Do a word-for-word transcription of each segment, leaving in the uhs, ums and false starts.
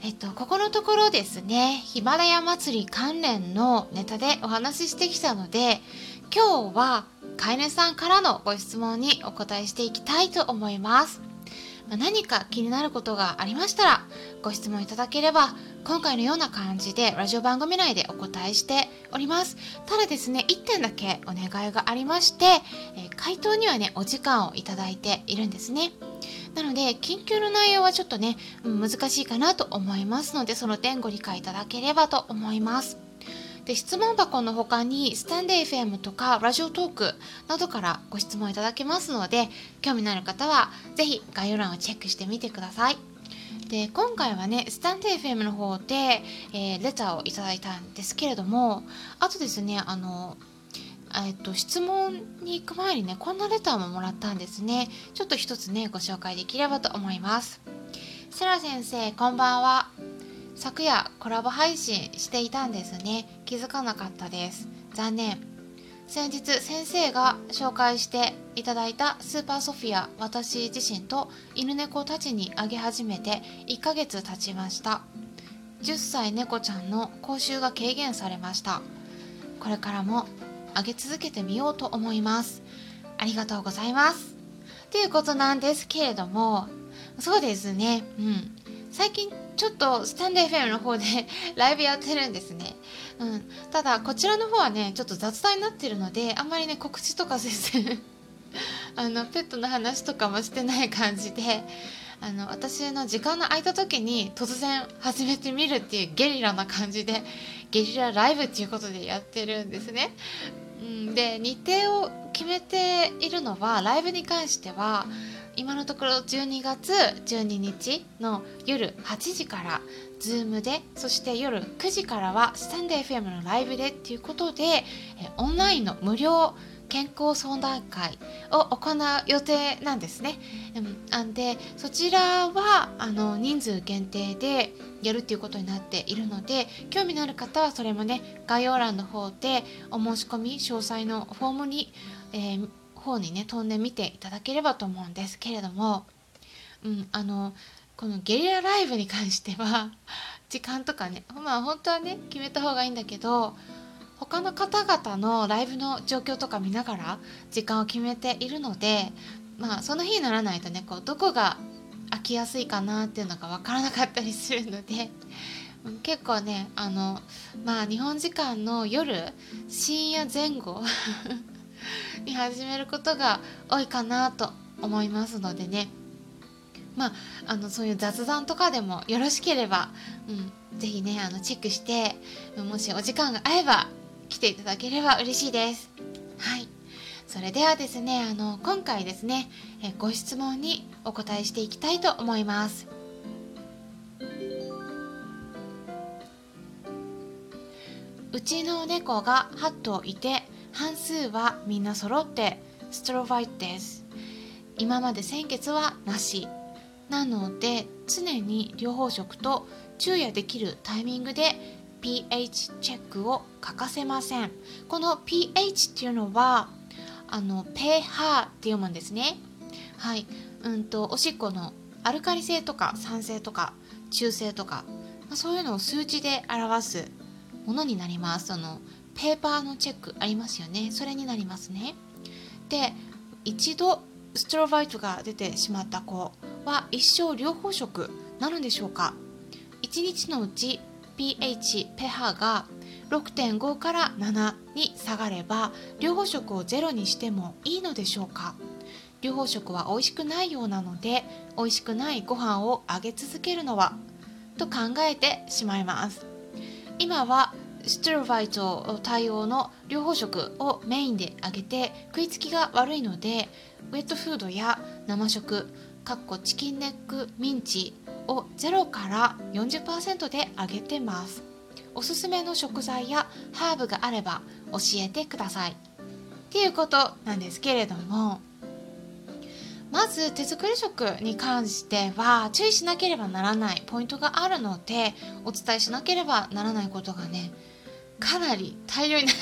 えっと、ここのところですね、ヒマラヤ祭り関連のネタでお話ししてきたので、今日は飼い主さんからのご質問にお答えしていきたいと思います。何か気になることがありましたらご質問いただければ、今回のような感じでラジオ番組内でお答えしております。ただですね、いってんだけお願いがありまして、回答にはねお時間をいただいているんですね。なので緊急の内容はちょっとね難しいかなと思いますので、その点ご理解いただければと思います。で、質問箱の他に スタンド エフエム とかラジオトークなどからご質問いただけますので、興味のある方はぜひ概要欄をチェックしてみてください。で、今回はね スタンド エフエム の方で、えー、レターをいただいたんですけれども、あとですね、あのえっと、質問に行く前にねこんなレターももらったんですね。ちょっと一つねご紹介できればと思います。セラ先生、こんばんは。昨夜コラボ配信していたんですね。気づかなかったです。残念。先日先生が紹介していただいたスーパーソフィア、私自身と犬猫たちにあげ始めていっかげつ経ちました。じゅっさい猫ちゃんの口臭が軽減されました。これからもあげ続けてみようと思います。ありがとうございますということなんですけれども、そうですね、うん、最近ちょっとスタンド エフエム の方でライブやってるんですね、うん、ただこちらの方はねちょっと雑談になってるので、あんまりね告知とかせずあのペットの話とかもしてない感じで、あの私の時間の空いた時に突然始めてみるっていうゲリラな感じで、ゲリラライブっていうことでやってるんですね。で、日程を決めているのは、ライブに関しては今のところじゅうにがつじゅうににちの夜はちじから Zoom で、そして夜くじからは スタンド エフエム のライブでっていうことで、オンラインの無料健康相談会を行う予定なんですね。で、そちらはあの人数限定でやるっていうことになっているので、興味のある方はそれもね概要欄の方でお申し込み詳細のフォームに、えー、方にね飛んでみていただければと思うんですけれども、うん、あのこのゲリラライブに関しては時間とかね、まあ本当はね決めた方がいいんだけど、他の方々のライブの状況とか見ながら時間を決めているので、まあその日にならないとねこうどこが空きやすいかなっていうのが分からなかったりするので、結構ねあのまあ日本時間の夜深夜前後に始めることが多いかなと思いますのでね、まあ、あのそういう雑談とかでもよろしければ、うん、ぜひねあのチェックして、もしお時間が合えば来ていただければ嬉しいです。はい、それではですね、あの今回ですねえご質問にお答えしていきたいと思います。うちの猫がはっとういて、半数はみんな揃ってストロバイトです。今まで先月はなし。なので常に療法食と昼夜できるタイミングでpH チェックを欠かせません。この pH っていうのはあの pH っていうもんですね。はい、うんとおしっこのアルカリ性とか酸性とか中性とか、まあ、そういうのを数値で表すものになります。そのペーパーのチェックありますよね。それになりますね。で、一度ストロバイトが出てしまった子は一生療法食なのでしょうか。いちにちのうちpH、pH が ろくてんご からななに下がれば、療法食をゼロにしてもいいのでしょうか。療法食は美味しくないようなので、美味しくないご飯をあげ続けるのはと考えてしまいます。今はストロバイト対応の療法食をメインであげて、食いつきが悪いので、ウェットフードや生食、かっこチキンネック、ミンチをゼロから よんじゅっパーセント で上げてます。おすすめの食材やハーブがあれば教えてください。っていうことなんですけれども、まず手作り食に関しては注意しなければならないポイントがあるので、お伝えしなければならないことがね、かなり大量になる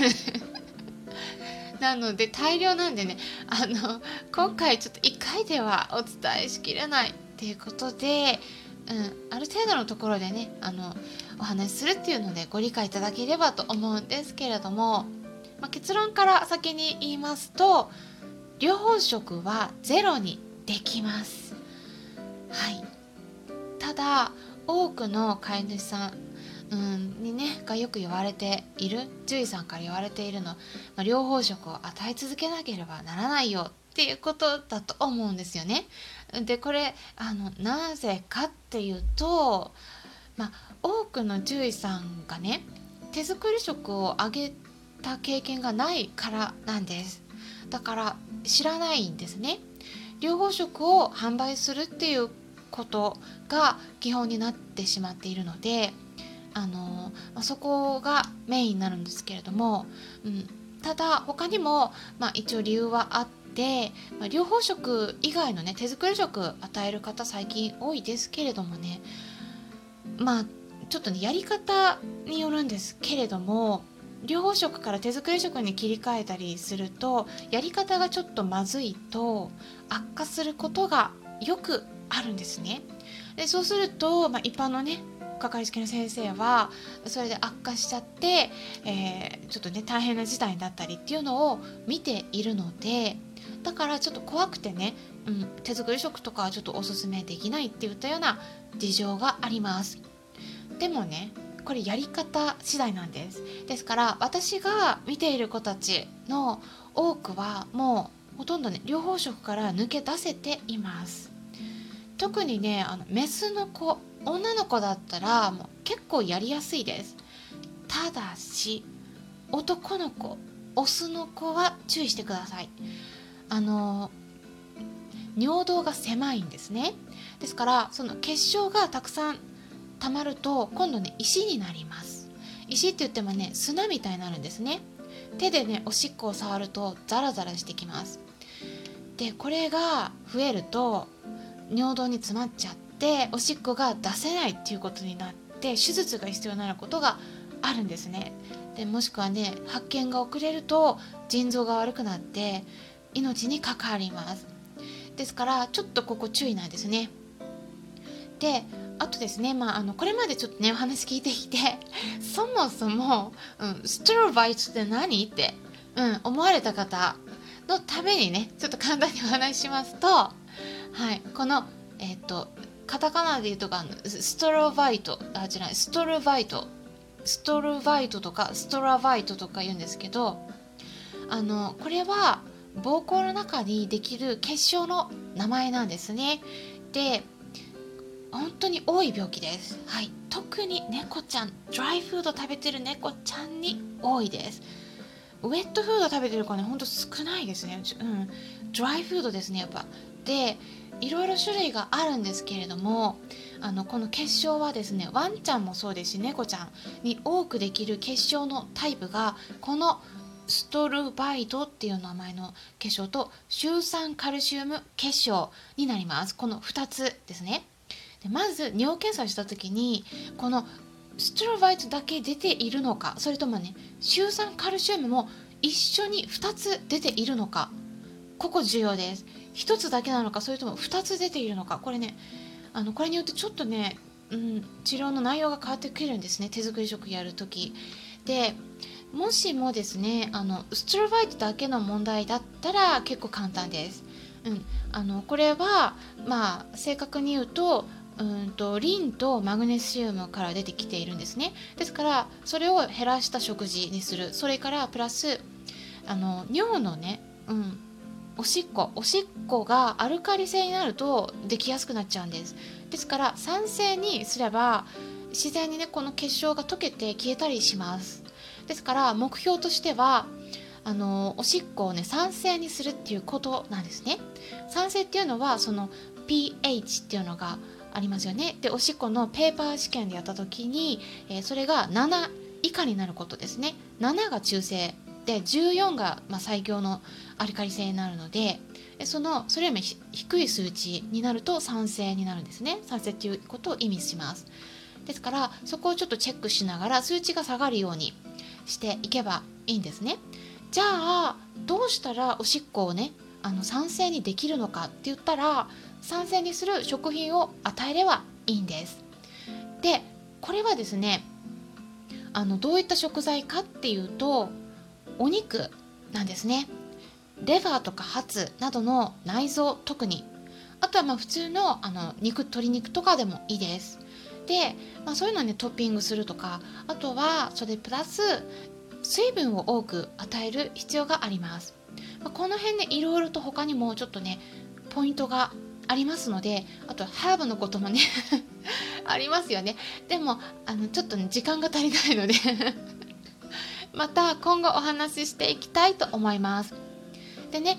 なので大量なんでね、あの今回ちょっといっかいではお伝えしきれないっていうことで、うん、ある程度のところでね、あのお話しするっていうのでご理解いただければと思うんですけれども、まあ、結論から先に言いますと、両方食はゼロにできます。はい。ただ多くの飼い主さん、うん、にねがよく言われている、獣医さんから言われているの、まあ、両方食を与え続けなければならないよっていうことだと思うんですよね。でこれあのなぜかっていうと、まあ、多くの獣医さんがね手作り食をあげた経験がないからなんです。だから知らないんですね。両方食を販売するっていうことが基本になってしまっているので、あのそこがメインになるんですけれども、うん、ただ他にも、まあ、一応理由はあって、まあ、両方食以外のね手作り食与える方最近多いですけれどもね、まあちょっとねやり方によるんですけれども、両方食から手作り食に切り替えたりするとやり方がちょっとまずいと悪化することがよくあるんですね。でそうすると、まあ、一般のねかかりつけの先生はそれで悪化しちゃって、えー、ちょっとね大変な事態になったりっていうのを見ているので、だからちょっと怖くてね、うん、手作り食とかはちょっとおすすめできないっていったような事情があります。でもねこれやり方次第なんです。ですから私が見ている子たちの多くはもうほとんどね両方食から抜け出せています。特にねあのメスの子、女の子だったらもう結構やりやすいです。ただし男の子、オスの子は注意してください。あの尿道が狭いんですね。ですからその結晶がたくさん溜まると今度ね石になります。石って言ってもね砂みたいになるんですね。手でねおしっこを触るとザラザラしてきます。でこれが増えると尿道に詰まっちゃっておしっこが出せないっていうことになって手術が必要になることがあるんですね。でもしくはね発見が遅れると腎臓が悪くなって命に関わります。ですからちょっとここ注意なんですね。であとですね、まあ、あのこれまでちょっとねお話聞いてきてそもそも、うん、ストロバイトって何って、うん、思われた方のためにねちょっと簡単にお話ししますと、はい、この、えー、とカタカナで言うとかストロバイトあ違うストロバイトストロバイトとかストラバイトとか言うんですけど、あのこれは膀胱の中にできる結晶の名前なんですね。で本当に多い病気です、はい、特に猫ちゃん、ドライフード食べてる猫ちゃんに多いです。ウェットフード食べてる子ね、本当少ないですね。うん、ドライフードですね、やっぱ。で、いろいろ種類があるんですけれども、あのこの結晶はですね、ワンちゃんもそうですし、猫ちゃんに多くできる結晶のタイプがこのストルバイトっていう名前の結晶とシュウ酸カルシウム結晶になります。このふたつですね。まず尿検査した時にこのストロバイトだけ出ているのか、それともねシュウ酸カルシウムも一緒にふたつ出ているのか、ここ重要です。ひとつだけなのか、それともふたつ出ているのか、これねあのこれによってちょっとね、うん、治療の内容が変わってくるんですね、手作り食やるときで。もしもですねあのストロバイトだけの問題だったら結構簡単です、うん、あのこれは、まあ、正確に言うとうんとリンとマグネシウムから出てきているんですね。ですからそれを減らした食事にする、それからプラスあの尿のね、うん、おしっこおしっこがアルカリ性になるとできやすくなっちゃうんです。ですから酸性にすれば自然にねこの結晶が溶けて消えたりします。ですから目標としてはあのおしっこをね酸性にするっていうことなんですね。酸性っていうのはその pH っていうのがありますよね。でおしっこのペーパー試験でやった時に、えー、それがなな以下になることですね。ななが中性ってじゅうよんがまあ最強のアルカリ性になるので、そのそれよりも低い数値になると酸性になるんですね。酸性ということを意味します。ですからそこをちょっとチェックしながら数値が下がるようにしていけばいいんですね。じゃあどうしたらおしっこをねあの酸性にできるのかって言ったら、酸性にする食品を与えればいいんです。でこれはですねあのどういった食材かっていうとお肉なんですね。レバーとかハツなどの内臓、特にあとはまあ普通の、あの肉、鶏肉とかでもいいです。で、まあ、そういうのを、ね、トッピングするとか、あとはそれプラス水分を多く与える必要があります。まあ、この辺で、ね、いろいろと他にもちょっとねポイントがありますので、あとハーブのこともねありますよね。でもあのちょっと、ね、時間が足りないのでまた今後お話ししていきたいと思います。でね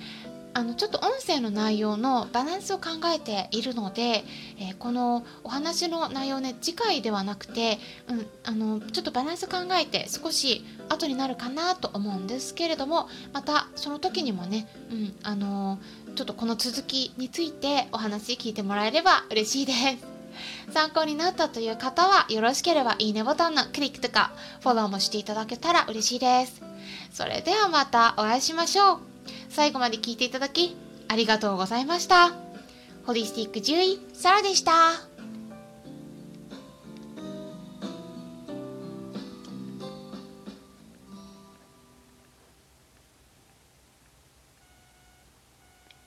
あのちょっと音声の内容のバランスを考えているので、えー、このお話の内容ね次回ではなくて、うん、あのちょっとバランス考えて少し後になるかなと思うんですけれども、またその時にもね、うん、あのちょっとこの続きについてお話聞いてもらえれば嬉しいです。参考になったという方はよろしければいいねボタンのクリックとかフォローもしていただけたら嬉しいです。それではまたお会いしましょう。最後まで聞いていただきありがとうございました。ホリスティック獣医サラでした。